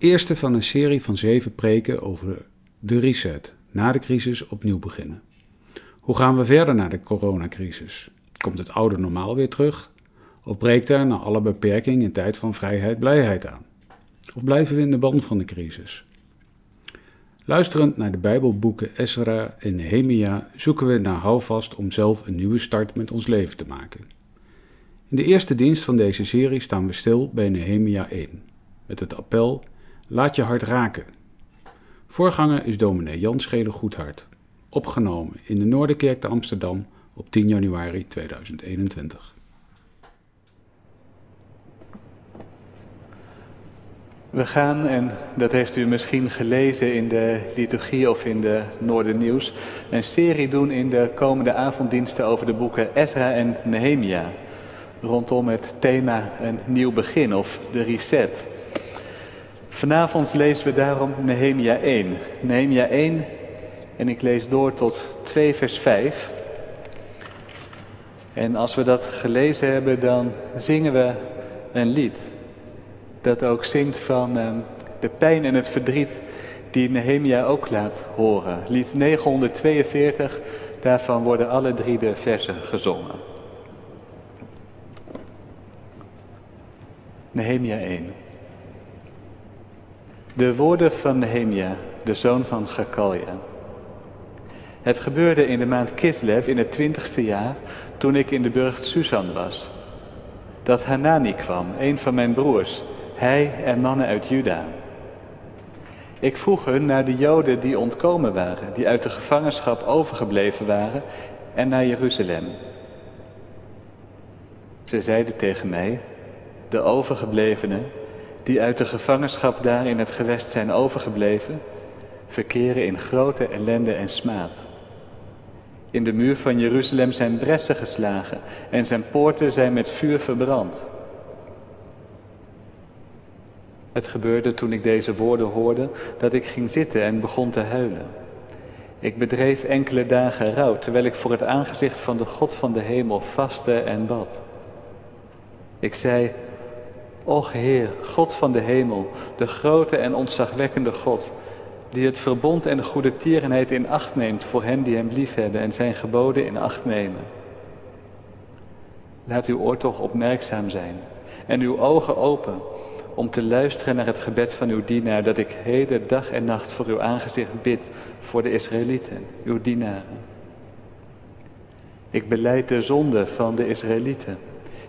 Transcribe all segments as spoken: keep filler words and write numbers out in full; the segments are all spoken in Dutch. Eerste van een serie van zeven preken over de reset. Na de crisis opnieuw beginnen. Hoe gaan we verder na de coronacrisis? Komt het oude normaal weer terug? Of breekt er na alle beperking in tijd van vrijheid blijheid aan? Of blijven we in de band van de crisis? Luisterend naar de Bijbelboeken Ezra en Nehemia zoeken we naar houvast om zelf een nieuwe start met ons leven te maken. In de eerste dienst van deze serie staan we stil bij Nehemia één, met het appel Laat je hart raken. Voorganger is dominee Jan Scheele Goedhart, opgenomen in de Noorderkerk te Amsterdam op tien januari tweeduizend eenentwintig. We gaan, en dat heeft u misschien gelezen in de liturgie of in de Noordernieuws, een serie doen in de komende avonddiensten over de boeken Ezra en Nehemia, rondom het thema een nieuw begin of de reset. Vanavond lezen we daarom Nehemia één. Nehemia één, en ik lees door tot twee vers vijf. En als we dat gelezen hebben, dan zingen we een lied. Dat ook zingt van uh, de pijn en het verdriet die Nehemia ook laat horen. Lied negenhonderdtweeënveertig, daarvan worden alle drie de versen gezongen. Nehemia één. De woorden van Nehemia, de zoon van Chakalja. Het gebeurde in de maand Kislev in het twintigste jaar, toen ik in de burcht Susan was. Dat Hanani kwam, een van mijn broers, hij en mannen uit Juda. Ik vroeg hun naar de Joden die ontkomen waren, die uit de gevangenschap overgebleven waren, en naar Jeruzalem. Ze zeiden tegen mij, de overgeblevenen, die uit de gevangenschap daar in het gewest zijn overgebleven, verkeren in grote ellende en smaad. In de muur van Jeruzalem zijn bressen geslagen en zijn poorten zijn met vuur verbrand. Het gebeurde toen ik deze woorden hoorde, dat ik ging zitten en begon te huilen. Ik bedreef enkele dagen rouw, terwijl ik voor het aangezicht van de God van de hemel vastte en bad. Ik zei, Och Heer, God van de hemel, de grote en ontzagwekkende God, die het verbond en de goedertierenheid in acht neemt voor hen die hem liefhebben en zijn geboden in acht nemen. Laat uw oor toch opmerkzaam zijn en uw ogen open om te luisteren naar het gebed van uw dienaar, dat ik heden dag en nacht voor uw aangezicht bid voor de Israëlieten, uw dienaren. Ik belijd de zonde van de Israëlieten,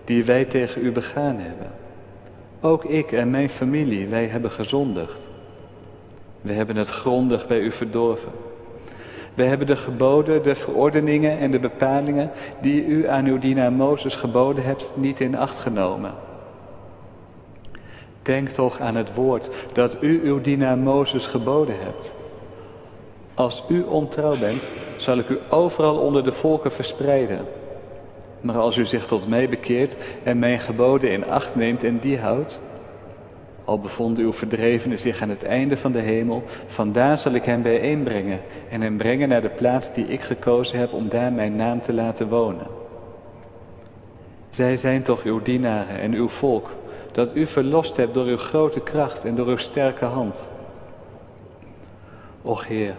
die wij tegen u begaan hebben. Ook ik en mijn familie, wij hebben gezondigd. We hebben het grondig bij u verdorven. We hebben de geboden, de verordeningen en de bepalingen die u aan uw dienaar Mozes geboden hebt, niet in acht genomen. Denk toch aan het woord dat u uw dienaar Mozes geboden hebt. Als u ontrouw bent, zal ik u overal onder de volken verspreiden. Maar als u zich tot mij bekeert en mijn geboden in acht neemt en die houdt, al bevonden uw verdrevenen zich aan het einde van de hemel, vandaar zal ik hen bijeenbrengen en hen brengen naar de plaats die ik gekozen heb om daar mijn naam te laten wonen. Zij zijn toch uw dienaren en uw volk, dat u verlost hebt door uw grote kracht en door uw sterke hand. Och Heer,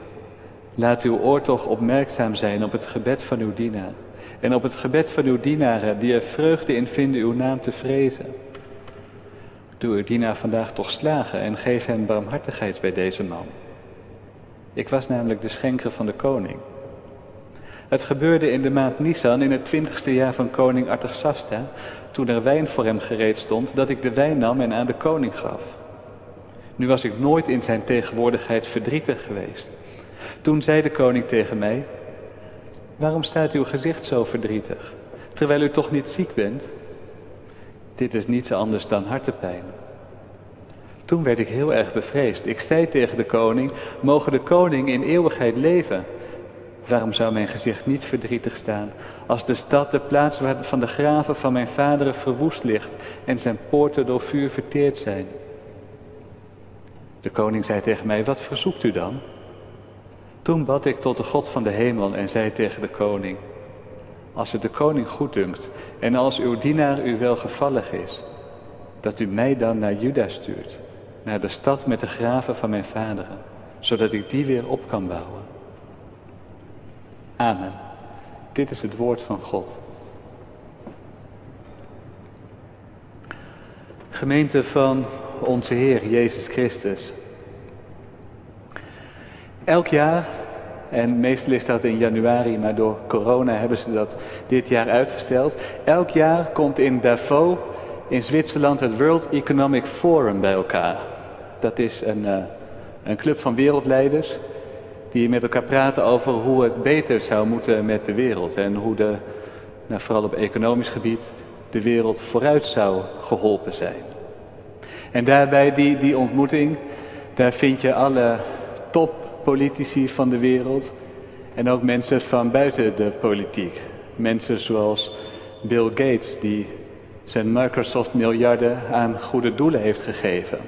laat uw oor toch opmerkzaam zijn op het gebed van uw dienaar en op het gebed van uw dienaren die er vreugde in vinden uw naam te vrezen. Doe uw dienaar vandaag toch slagen en geef hem barmhartigheid bij deze man. Ik was namelijk de schenker van de koning. Het gebeurde in de maand Nisan in het twintigste jaar van koning Artaxerxes, toen er wijn voor hem gereed stond, dat ik de wijn nam en aan de koning gaf. Nu was ik nooit in zijn tegenwoordigheid verdrietig geweest. Toen zei de koning tegen mij, waarom staat uw gezicht zo verdrietig, terwijl u toch niet ziek bent? Dit is niets anders dan hartepijn. Toen werd ik heel erg bevreesd. Ik zei tegen de koning, mogen de koning in eeuwigheid leven. Waarom zou mijn gezicht niet verdrietig staan, als de stad de plaats van de graven van mijn vaderen verwoest ligt en zijn poorten door vuur verteerd zijn? De koning zei tegen mij, wat verzoekt u dan? Toen bad ik tot de God van de hemel en zei tegen de koning, als het de koning goeddunkt en als uw dienaar u welgevallig is, dat u mij dan naar Juda stuurt naar de stad met de graven van mijn vaderen, zodat ik die weer op kan bouwen. Amen. Dit is het woord van God. Gemeente van onze Heer Jezus Christus. Elk jaar, en meestal is dat in januari, maar door corona hebben ze dat dit jaar uitgesteld. Elk jaar komt in Davos in Zwitserland het World Economic Forum bij elkaar. Dat is een, uh, een club van wereldleiders die met elkaar praten over hoe het beter zou moeten met de wereld. En hoe de, nou, vooral op economisch gebied, de wereld vooruit zou geholpen zijn. En daarbij die, die ontmoeting, daar vind je alle toppolitici van de wereld en ook mensen van buiten de politiek. Mensen zoals Bill Gates, die zijn Microsoft miljarden aan goede doelen heeft gegeven.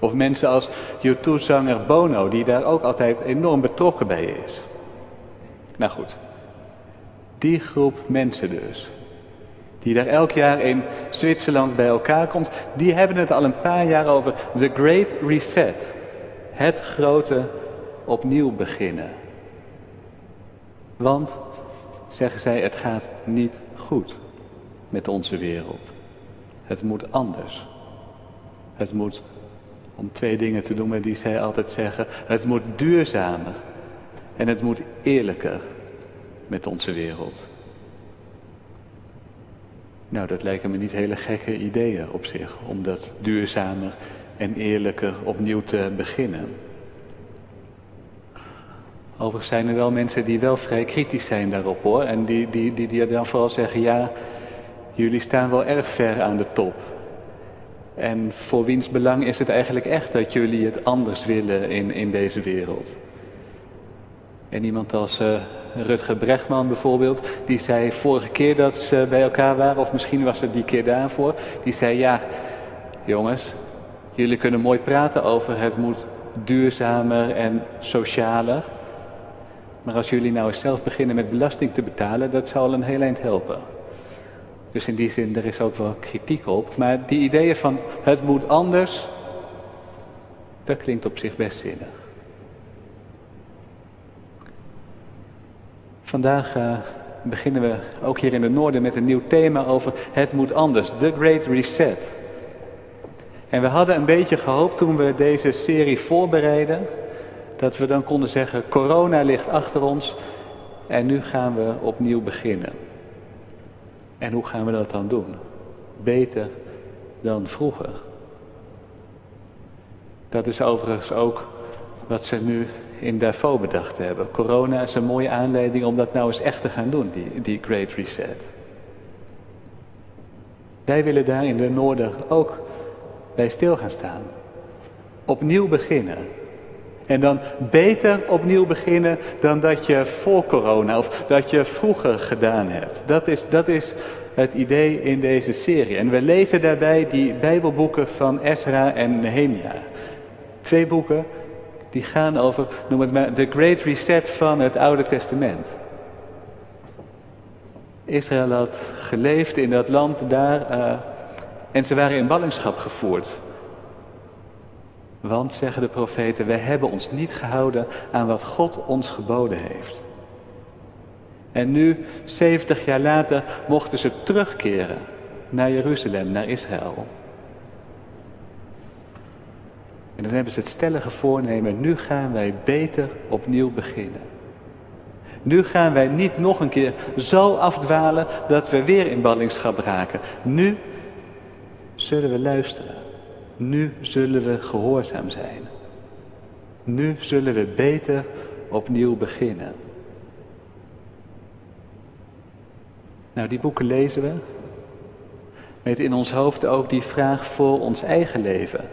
Of mensen als U twee-zanger Bono, die daar ook altijd enorm betrokken bij is. Nou goed, die groep mensen dus, die daar elk jaar in Zwitserland bij elkaar komt, die hebben het al een paar jaar over The Great Reset. Het grote opnieuw beginnen. Want, zeggen zij, het gaat niet goed met onze wereld. Het moet anders. Het moet, om twee dingen te doen die zij altijd zeggen, het moet duurzamer en het moet eerlijker met onze wereld. Nou, dat lijken me niet hele gekke ideeën op zich, om dat duurzamer en eerlijker opnieuw te beginnen. Overigens zijn er wel mensen die wel vrij kritisch zijn daarop, hoor. En die, die, die, die dan vooral zeggen, ja, jullie staan wel erg ver aan de top. En voor wiens belang is het eigenlijk echt dat jullie het anders willen in, in deze wereld? En iemand als uh, Rutger Bregman bijvoorbeeld, die zei vorige keer dat ze bij elkaar waren, of misschien was het die keer daarvoor, die zei, ja, jongens, jullie kunnen mooi praten over het moet duurzamer en socialer. Maar als jullie nou eens zelf beginnen met belasting te betalen, dat zou al een heel eind helpen. Dus in die zin, er is ook wel kritiek op. Maar die ideeën van het moet anders, dat klinkt op zich best zinnig. Vandaag uh, beginnen we ook hier in het noorden met een nieuw thema over het moet anders, The Great Reset. En we hadden een beetje gehoopt toen we deze serie voorbereiden, dat we dan konden zeggen, corona ligt achter ons en nu gaan we opnieuw beginnen. En hoe gaan we dat dan doen? Beter dan vroeger. Dat is overigens ook wat ze nu in Davos bedacht hebben. Corona is een mooie aanleiding om dat nou eens echt te gaan doen, die, die Great Reset. Wij willen daar in de Noorder ook bij stil gaan staan. Opnieuw beginnen. En dan beter opnieuw beginnen dan dat je voor corona of dat je vroeger gedaan hebt. Dat is, dat is het idee in deze serie. En we lezen daarbij die Bijbelboeken van Ezra en Nehemia. Twee boeken die gaan over, noem het maar, de Great Reset van het Oude Testament. Israël had geleefd in dat land daar uh, en ze waren in ballingschap gevoerd. Want, zeggen de profeten, we hebben ons niet gehouden aan wat God ons geboden heeft. En nu, zeventig jaar later, mochten ze terugkeren naar Jeruzalem, naar Israël. En dan hebben ze het stellige voornemen, nu gaan wij beter opnieuw beginnen. Nu gaan wij niet nog een keer zo afdwalen dat we weer in ballingschap raken. Nu zullen we luisteren. Nu zullen we gehoorzaam zijn. Nu zullen we beter opnieuw beginnen. Nou, die boeken lezen we. Met in ons hoofd ook die vraag voor ons eigen leven.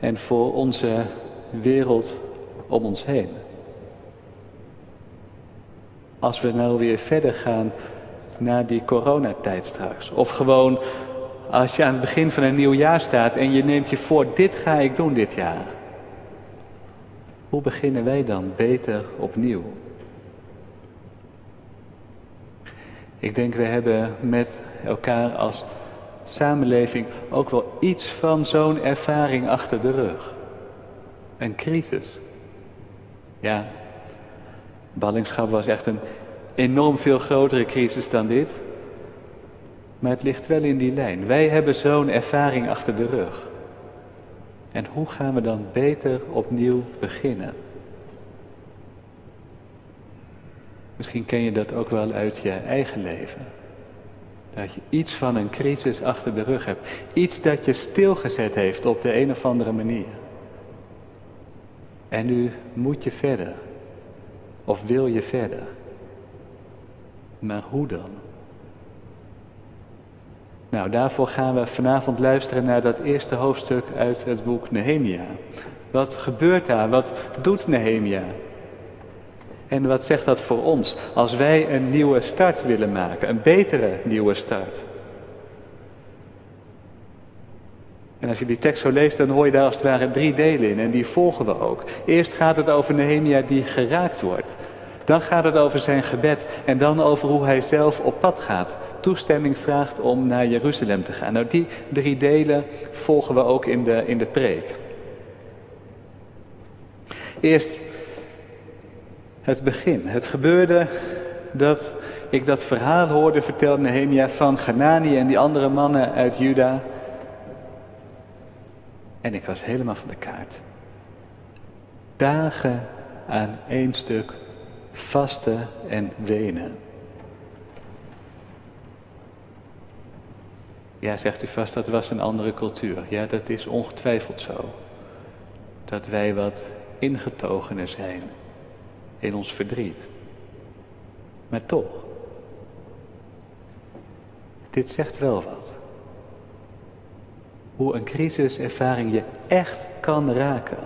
En voor onze wereld om ons heen. Als we nou weer verder gaan naar die coronatijd straks. Of gewoon als je aan het begin van een nieuw jaar staat en je neemt je voor, dit ga ik doen dit jaar. Hoe beginnen wij dan beter opnieuw? Ik denk, we hebben met elkaar als samenleving ook wel iets van zo'n ervaring achter de rug. Een crisis. Ja, ballingschap was echt een enorm veel grotere crisis dan dit. Maar het ligt wel in die lijn. Wij hebben zo'n ervaring achter de rug. En hoe gaan we dan beter opnieuw beginnen? Misschien ken je dat ook wel uit je eigen leven. Dat je iets van een crisis achter de rug hebt. Iets dat je stilgezet heeft op de een of andere manier. En nu moet je verder. Of wil je verder. Maar hoe dan? Nou, daarvoor gaan we vanavond luisteren naar dat eerste hoofdstuk uit het boek Nehemia. Wat gebeurt daar? Wat doet Nehemia? En wat zegt dat voor ons? Als wij een nieuwe start willen maken, een betere nieuwe start. En als je die tekst zo leest, dan hoor je daar als het ware drie delen in. En die volgen we ook. Eerst gaat het over Nehemia die geraakt wordt. Dan gaat het over zijn gebed. En dan over hoe hij zelf op pad gaat. Toestemming vraagt om naar Jeruzalem te gaan. Nou, die drie delen volgen we ook in de, in de preek. Eerst het begin. Het gebeurde dat ik dat verhaal hoorde, vertelt Nehemia, van Hanani en die andere mannen uit Juda. En ik was helemaal van de kaart. Dagen aan één stuk vasten en wenen. Ja, zegt u vast, dat was een andere cultuur. Ja, dat is ongetwijfeld zo. Dat wij wat ingetogener zijn in ons verdriet. Maar toch. Dit zegt wel wat. Hoe een crisiservaring je echt kan raken.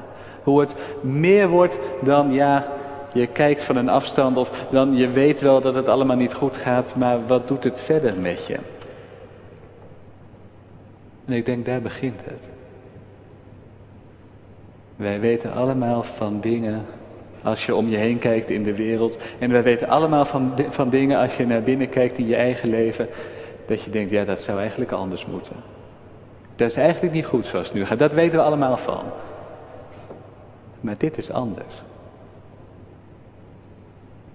Hoe het meer wordt dan, ja, je kijkt van een afstand of dan je weet wel dat het allemaal niet goed gaat, maar wat doet het verder met je? En ik denk, daar begint het. Wij weten allemaal van dingen als je om je heen kijkt in de wereld. En wij weten allemaal van, van dingen als je naar binnen kijkt in je eigen leven. Dat je denkt, ja, dat zou eigenlijk anders moeten. Dat is eigenlijk niet goed zoals het nu gaat. Dat weten we allemaal van. Maar dit is anders.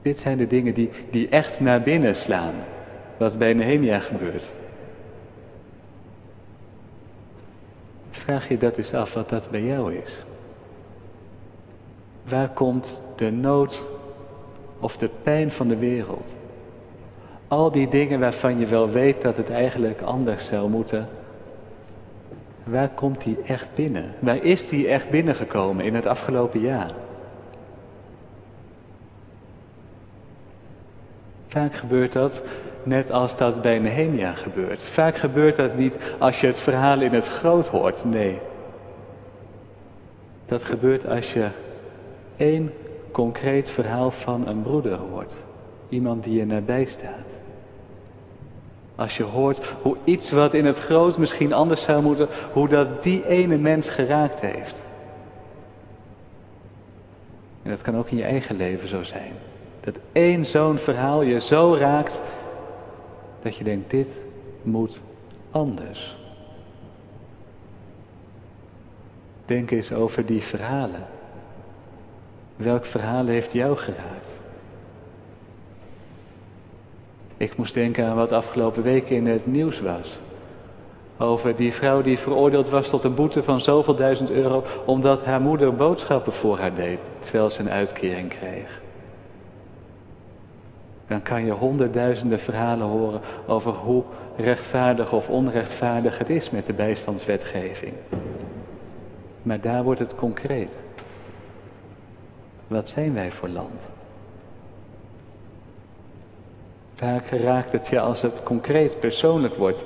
Dit zijn de dingen die, die echt naar binnen slaan. Wat bij Nehemia gebeurt. Vraag je dat eens af wat dat bij jou is. Waar komt de nood of de pijn van de wereld? Al die dingen waarvan je wel weet dat het eigenlijk anders zou moeten. Waar komt die echt binnen? Waar is die echt binnengekomen in het afgelopen jaar? Vaak gebeurt dat net als dat bij Nehemia gebeurt. Vaak gebeurt dat niet als je het verhaal in het groot hoort. Nee. Dat gebeurt als je één concreet verhaal van een broeder hoort. Iemand die je nabij staat. Als je hoort hoe iets wat in het groot misschien anders zou moeten, hoe dat die ene mens geraakt heeft. En dat kan ook in je eigen leven zo zijn. Dat één zo'n verhaal je zo raakt, dat je denkt, dit moet anders. Denk eens over die verhalen. Welk verhaal heeft jou geraakt? Ik moest denken aan wat afgelopen week in het nieuws was. Over die vrouw die veroordeeld was tot een boete van zoveel duizend euro, omdat haar moeder boodschappen voor haar deed, terwijl ze een uitkering kreeg. Dan kan je honderdduizenden verhalen horen over hoe rechtvaardig of onrechtvaardig het is met de bijstandswetgeving. Maar daar wordt het concreet. Wat zijn wij voor land? Vaak raakt het je als het concreet persoonlijk wordt.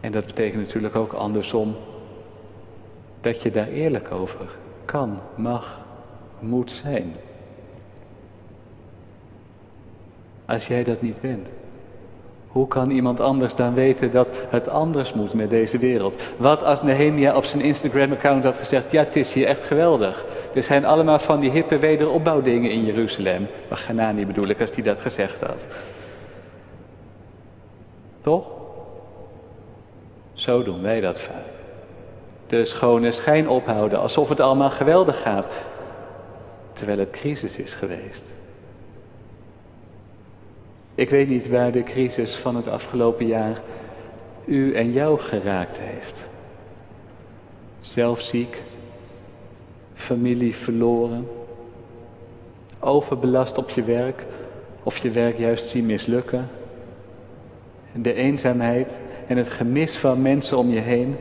En dat betekent natuurlijk ook andersom dat je daar eerlijk over kan, mag, moet zijn. Als jij dat niet bent, hoe kan iemand anders dan weten dat het anders moet met deze wereld? Wat als Nehemia op zijn Instagram-account had gezegd, ja, het is hier echt geweldig. Er zijn allemaal van die hippe wederopbouwdingen in Jeruzalem. Maar Hanani bedoel ik, als die dat gezegd had. Toch? Zo doen wij dat vaak. Dus gewoon een schijn ophouden, alsof het allemaal geweldig gaat. Terwijl het crisis is geweest. Ik weet niet waar de crisis van het afgelopen jaar u en jou geraakt heeft. Zelf ziek, familie verloren, overbelast op je werk of je werk juist zien mislukken. De eenzaamheid en het gemis van mensen om je heen.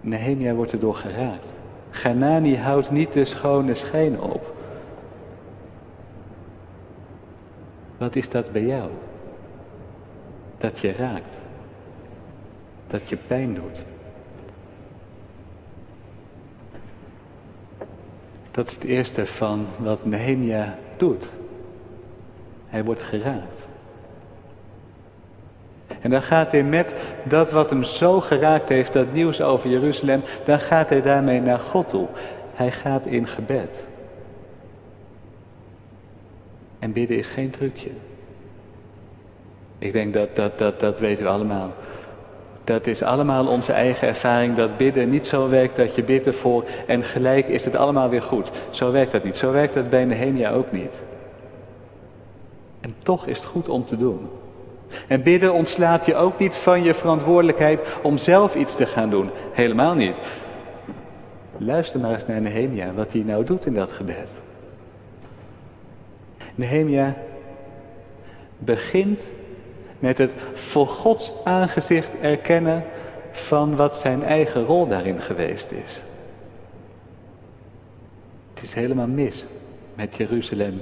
Nehemia wordt erdoor geraakt. Hanani houdt niet de schone schijn op. Wat is dat bij jou? Dat je raakt. Dat je pijn doet. Dat is het eerste van wat Nehemia doet. Hij wordt geraakt. En dan gaat hij met dat wat hem zo geraakt heeft, dat nieuws over Jeruzalem, dan gaat hij daarmee naar God toe. Hij gaat in gebed. En bidden is geen trucje. Ik denk dat, dat, dat, dat weten we allemaal. Dat is allemaal onze eigen ervaring, dat bidden niet zo werkt dat je bidt ervoor en gelijk is het allemaal weer goed. Zo werkt dat niet. Zo werkt dat bij Nehemia ook niet. En toch is het goed om te doen. En bidden ontslaat je ook niet van je verantwoordelijkheid om zelf iets te gaan doen. Helemaal niet. Luister maar eens naar Nehemia, wat hij nou doet in dat gebed. Nehemia begint met het voor Gods aangezicht erkennen van wat zijn eigen rol daarin geweest is. Het is helemaal mis met Jeruzalem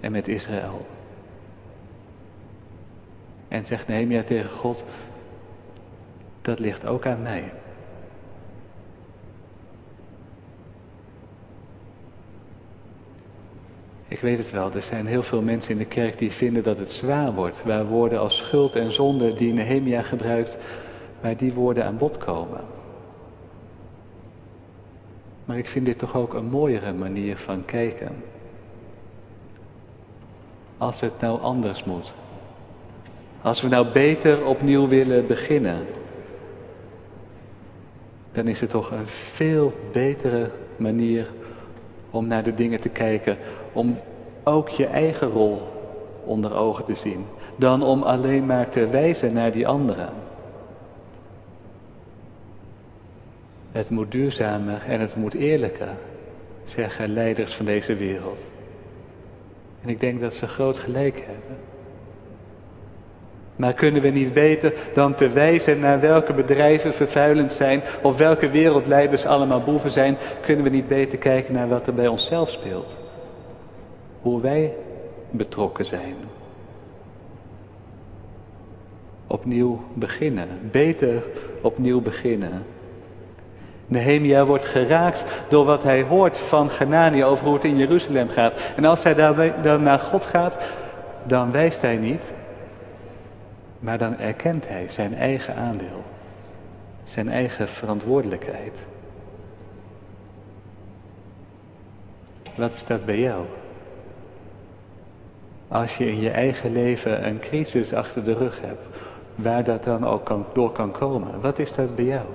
en met Israël. En zegt Nehemia tegen God, dat ligt ook aan mij. Ik weet het wel, er zijn heel veel mensen in de kerk die vinden dat het zwaar wordt. Waar woorden als schuld en zonde die Nehemia gebruikt, waar die woorden aan bod komen. Maar ik vind dit toch ook een mooiere manier van kijken. Als het nou anders moet. Als we nou beter opnieuw willen beginnen. Dan is het toch een veel betere manier om naar de dingen te kijken. Om ook je eigen rol onder ogen te zien. Dan om alleen maar te wijzen naar die anderen. Het moet duurzamer en het moet eerlijker, zeggen leiders van deze wereld. En ik denk dat ze groot gelijk hebben. Maar kunnen we niet beter dan te wijzen naar welke bedrijven vervuilend zijn of welke wereldleiders allemaal boeven zijn, kunnen we niet beter kijken naar wat er bij onszelf speelt. Hoe wij betrokken zijn. Opnieuw beginnen. Beter opnieuw beginnen. Nehemia wordt geraakt door wat hij hoort van Hanani over hoe het in Jeruzalem gaat. En als hij daarbij, dan naar God gaat, dan wijst hij niet. Maar dan erkent hij zijn eigen aandeel. Zijn eigen verantwoordelijkheid. Wat is dat bij jou? Als je in je eigen leven een crisis achter de rug hebt, waar dat dan ook kan, door kan komen. Wat is dat bij jou?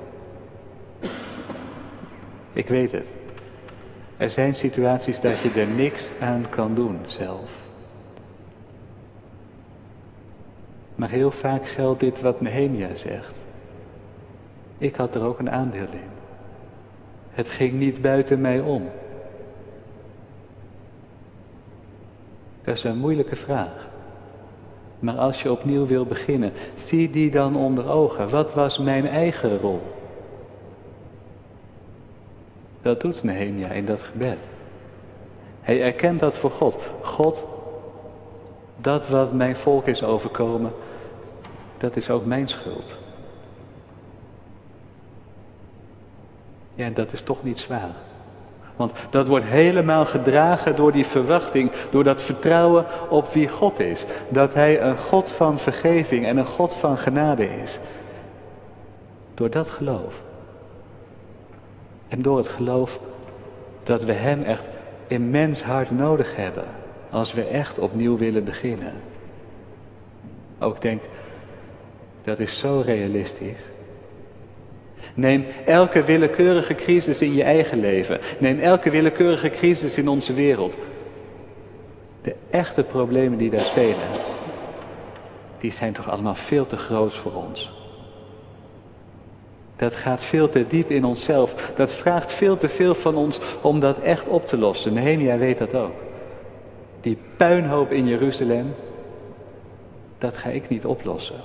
Ik weet het. Er zijn situaties dat je er niks aan kan doen zelf. Maar heel vaak geldt dit wat Nehemia zegt. Ik had er ook een aandeel in. Het ging niet buiten mij om. Dat is een moeilijke vraag. Maar als je opnieuw wil beginnen, zie die dan onder ogen. Wat was mijn eigen rol? Dat doet Nehemia in dat gebed. Hij erkent dat voor God. God, dat wat mijn volk is overkomen, dat is ook mijn schuld. Ja, dat is toch niet zwaar. Want dat wordt helemaal gedragen door die verwachting, door dat vertrouwen op wie God is. Dat hij een God van vergeving en een God van genade is. Door dat geloof. En door het geloof dat we hem echt immens hard nodig hebben. Als we echt opnieuw willen beginnen. ook denk, dat is zo realistisch. Neem elke willekeurige crisis in je eigen leven. Neem elke willekeurige crisis in onze wereld. De echte problemen die daar spelen, die zijn toch allemaal veel te groot voor ons. Dat gaat veel te diep in onszelf. Dat vraagt veel te veel van ons om dat echt op te lossen. Nehemia weet dat ook. Die puinhoop in Jeruzalem, dat ga ik niet oplossen.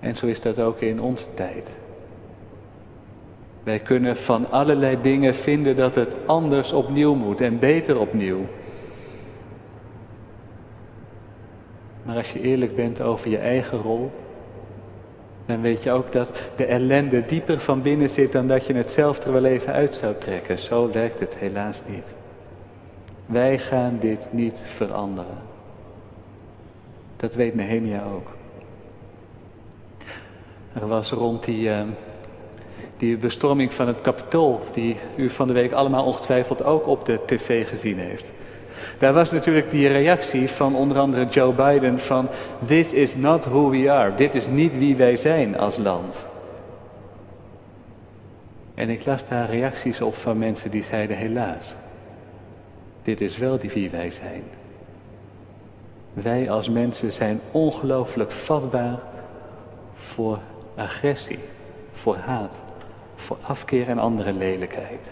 En zo is dat ook in onze tijd. Wij kunnen van allerlei dingen vinden dat het anders opnieuw moet en beter opnieuw. Maar als je eerlijk bent over je eigen rol, dan weet je ook dat de ellende dieper van binnen zit dan dat je het zelf er wel even uit zou trekken. Zo werkt het helaas niet. Wij gaan dit niet veranderen. Dat weet Nehemia ook. Er was rond die, uh, die bestorming van het Kapitool, die u van de week allemaal ongetwijfeld ook op de tv gezien heeft. Daar was natuurlijk die reactie van onder andere Joe Biden van "This is not who we are." Dit is niet wie wij zijn als land. En ik las daar reacties op van mensen die zeiden helaas. Dit is wel die wie wij zijn. Wij als mensen zijn ongelooflijk vatbaar voor agressie, voor haat, voor afkeer en andere lelijkheid.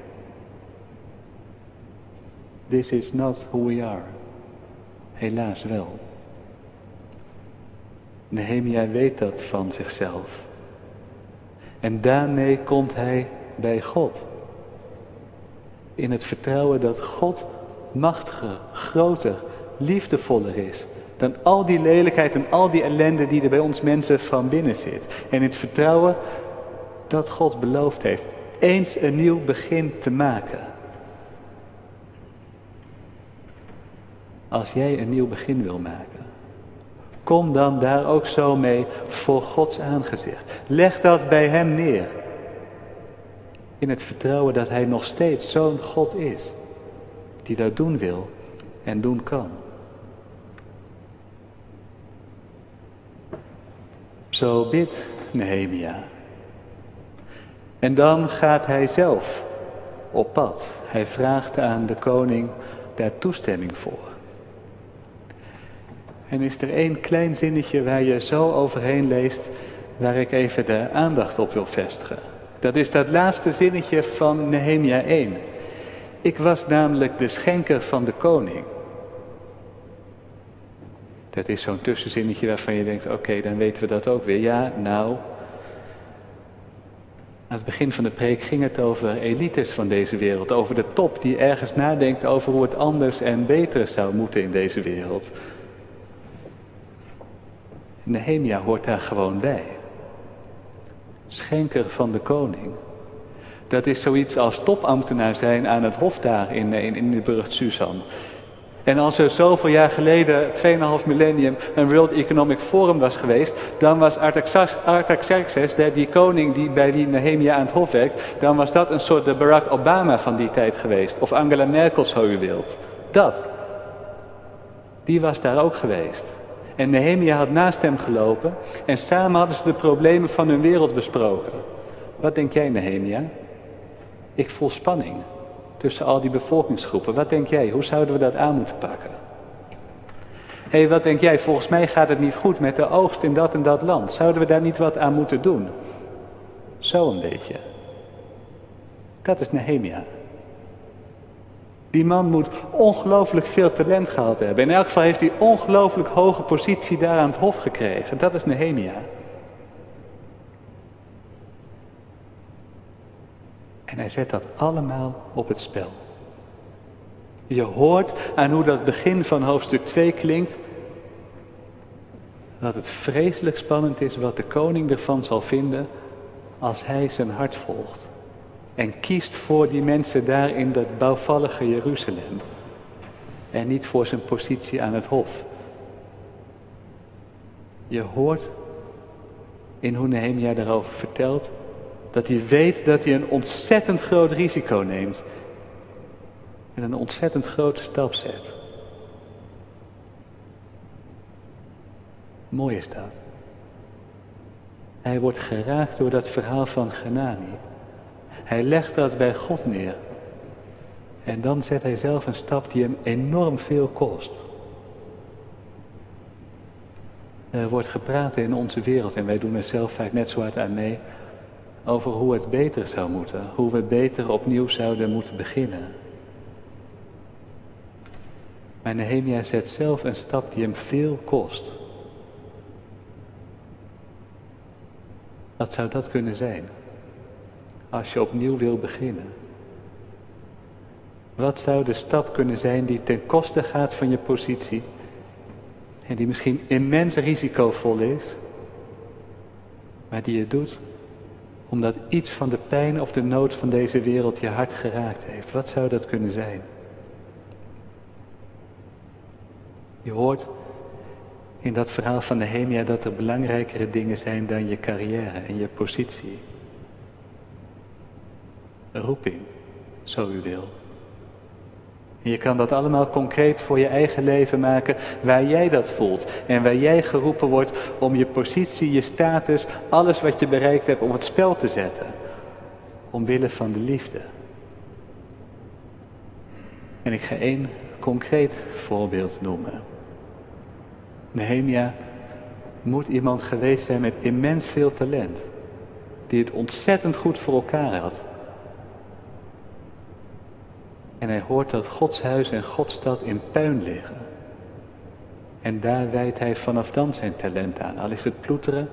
This is not who we are. Helaas wel. Nehemia weet dat van zichzelf. En daarmee komt hij bij God. In het vertrouwen dat God machtiger, groter, liefdevoller is dan al die lelijkheid en al die ellende die er bij ons mensen van binnen zit. En in het vertrouwen dat God beloofd heeft eens een nieuw begin te maken. Als jij een nieuw begin wil maken, kom dan daar ook zo mee voor Gods aangezicht. Leg dat bij hem neer. In het vertrouwen dat hij nog steeds zo'n God is, die dat doen wil en doen kan. Zo bidt Nehemia. En dan gaat hij zelf op pad. Hij vraagt aan de koning daar toestemming voor. En is er één klein zinnetje waar je zo overheen leest, waar ik even de aandacht op wil vestigen. Dat is dat laatste zinnetje van Nehemia één. Ik was namelijk de schenker van de koning. Dat is zo'n tussenzinnetje waarvan je denkt, oké, okay, dan weten we dat ook weer. Ja, nou. Aan het begin van de preek ging het over elites van deze wereld. Over de top die ergens nadenkt over hoe het anders en beter zou moeten in deze wereld. Nehemia hoort daar gewoon bij. Schenker van de koning. Dat is zoiets als topambtenaar zijn aan het hof daar in, in, in de burcht Susan. En als er zoveel jaar geleden, tweeënhalf millennium, een World Economic Forum was geweest, dan was Artaxerxes, die koning die bij wie Nehemia aan het hof werkt, dan was dat een soort de Barack Obama van die tijd geweest. Of Angela Merkel, zo u wilt. Dat. Die was daar ook geweest. En Nehemia had naast hem gelopen en samen hadden ze de problemen van hun wereld besproken. Wat denk jij, Nehemia? Ik voel spanning tussen al die bevolkingsgroepen. Wat denk jij? Hoe zouden we dat aan moeten pakken? Hé, hey, wat denk jij? Volgens mij gaat het niet goed met de oogst in dat en dat land. Zouden we daar niet wat aan moeten doen? Zo een beetje. Dat is Nehemia. Die man moet ongelooflijk veel talent gehad hebben. In elk geval heeft hij ongelooflijk hoge positie daar aan het hof gekregen. Dat is Nehemia. En hij zet dat allemaal op het spel. Je hoort aan hoe dat begin van hoofdstuk twee klinkt. Dat het vreselijk spannend is wat de koning ervan zal vinden als hij zijn hart volgt. En kiest voor die mensen daar in dat bouwvallige Jeruzalem. En niet voor zijn positie aan het hof. Je hoort in hoe Nehemia daarover vertelt, dat hij weet dat hij een ontzettend groot risico neemt. En een ontzettend grote stap zet. Mooi is dat. Hij wordt geraakt door dat verhaal van Hanani. Hij legt dat bij God neer. En dan zet hij zelf een stap die hem enorm veel kost. Er wordt gepraat in onze wereld, en wij doen er zelf vaak net zo hard aan mee, over hoe het beter zou moeten, hoe we beter opnieuw zouden moeten beginnen. Maar Nehemia zet zelf een stap die hem veel kost. Wat zou dat kunnen zijn? Als je opnieuw wil beginnen. Wat zou de stap kunnen zijn die ten koste gaat van je positie en die misschien immens risicovol is, maar die je doet omdat iets van de pijn of de nood van deze wereld je hart geraakt heeft? Wat zou dat kunnen zijn? Je hoort in dat verhaal van Nehemia dat er belangrijkere dingen zijn dan je carrière en je positie. Roeping, zo u wil. En je kan dat allemaal concreet voor je eigen leven maken, waar jij dat voelt. En waar jij geroepen wordt om je positie, je status, alles wat je bereikt hebt, om het spel te zetten. Omwille van de liefde. En ik ga één concreet voorbeeld noemen. Nehemia moet iemand geweest zijn met immens veel talent. Die het ontzettend goed voor elkaar had. En hij hoort dat Gods huis en Gods stad in puin liggen. En daar wijdt hij vanaf dan zijn talent aan. Al is het ploeteren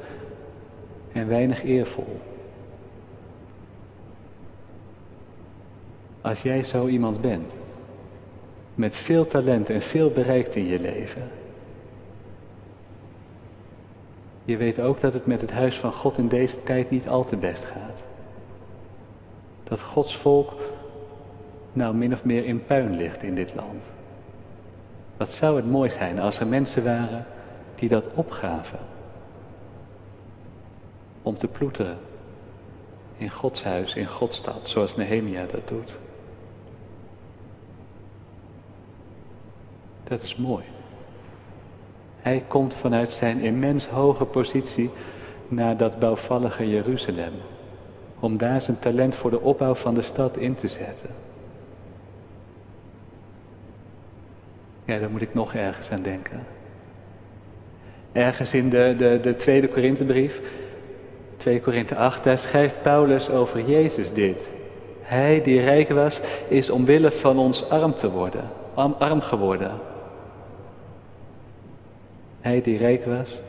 en weinig eervol. Als jij zo iemand bent. Met veel talent en veel bereikt in je leven. Je weet ook dat het met het huis van God in deze tijd niet al te best gaat. Dat Gods volk nou min of meer in puin ligt in dit land. Wat zou het mooi zijn als er mensen waren die dat opgaven. Om te ploeteren in Gods huis, in Gods stad, zoals Nehemia dat doet. Dat is mooi. Hij komt vanuit zijn immens hoge positie naar dat bouwvallige Jeruzalem. Om daar zijn talent voor de opbouw van de stad in te zetten. Ja, daar moet ik nog ergens aan denken. Ergens in de, de, de tweede Korintherbrief, twee Korinther acht, daar schrijft Paulus over Jezus dit. Hij die rijk was, is omwille van ons arm te worden, arm geworden. Hij die rijk was,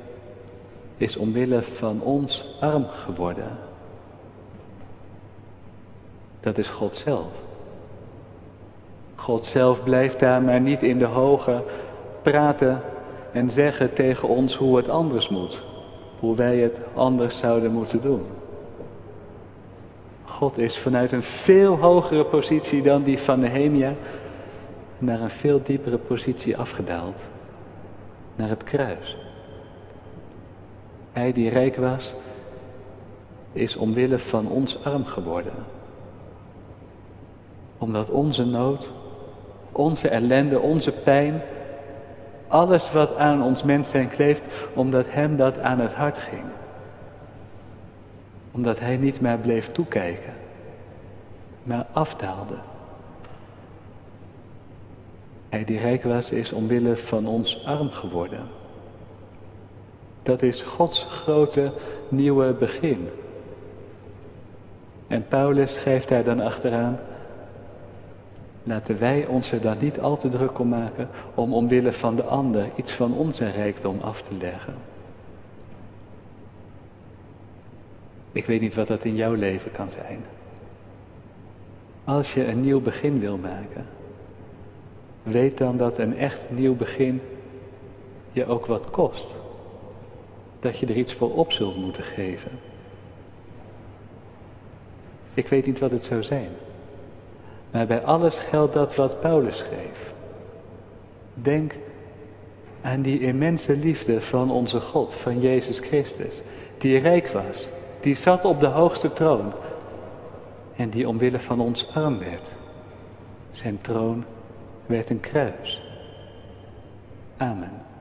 is omwille van ons arm geworden. Dat is God zelf. God zelf blijft daar maar niet in de hoge praten en zeggen tegen ons hoe het anders moet. Hoe wij het anders zouden moeten doen. God is vanuit een veel hogere positie dan die van Nehemia naar een veel diepere positie afgedaald. Naar het kruis. Hij die rijk was, is omwille van ons arm geworden. Omdat onze nood, onze ellende, onze pijn, alles wat aan ons mens zijn kleeft, omdat hem dat aan het hart ging. Omdat hij niet meer bleef toekijken, maar afdaalde. Hij die rijk was, is omwille van ons arm geworden. Dat is Gods grote nieuwe begin. En Paulus schrijft daar dan achteraan. Laten wij ons er dan niet al te druk om maken om omwille van de ander iets van onze rijkdom af te leggen. Ik weet niet wat dat in jouw leven kan zijn. Als je een nieuw begin wil maken, weet dan dat een echt nieuw begin je ook wat kost. Dat je er iets voor op zult moeten geven. Ik weet niet wat het zou zijn. Maar bij alles geldt dat wat Paulus schreef. Denk aan die immense liefde van onze God, van Jezus Christus. Die rijk was, die zat op de hoogste troon. En die omwille van ons arm werd. Zijn troon werd een kruis. Amen.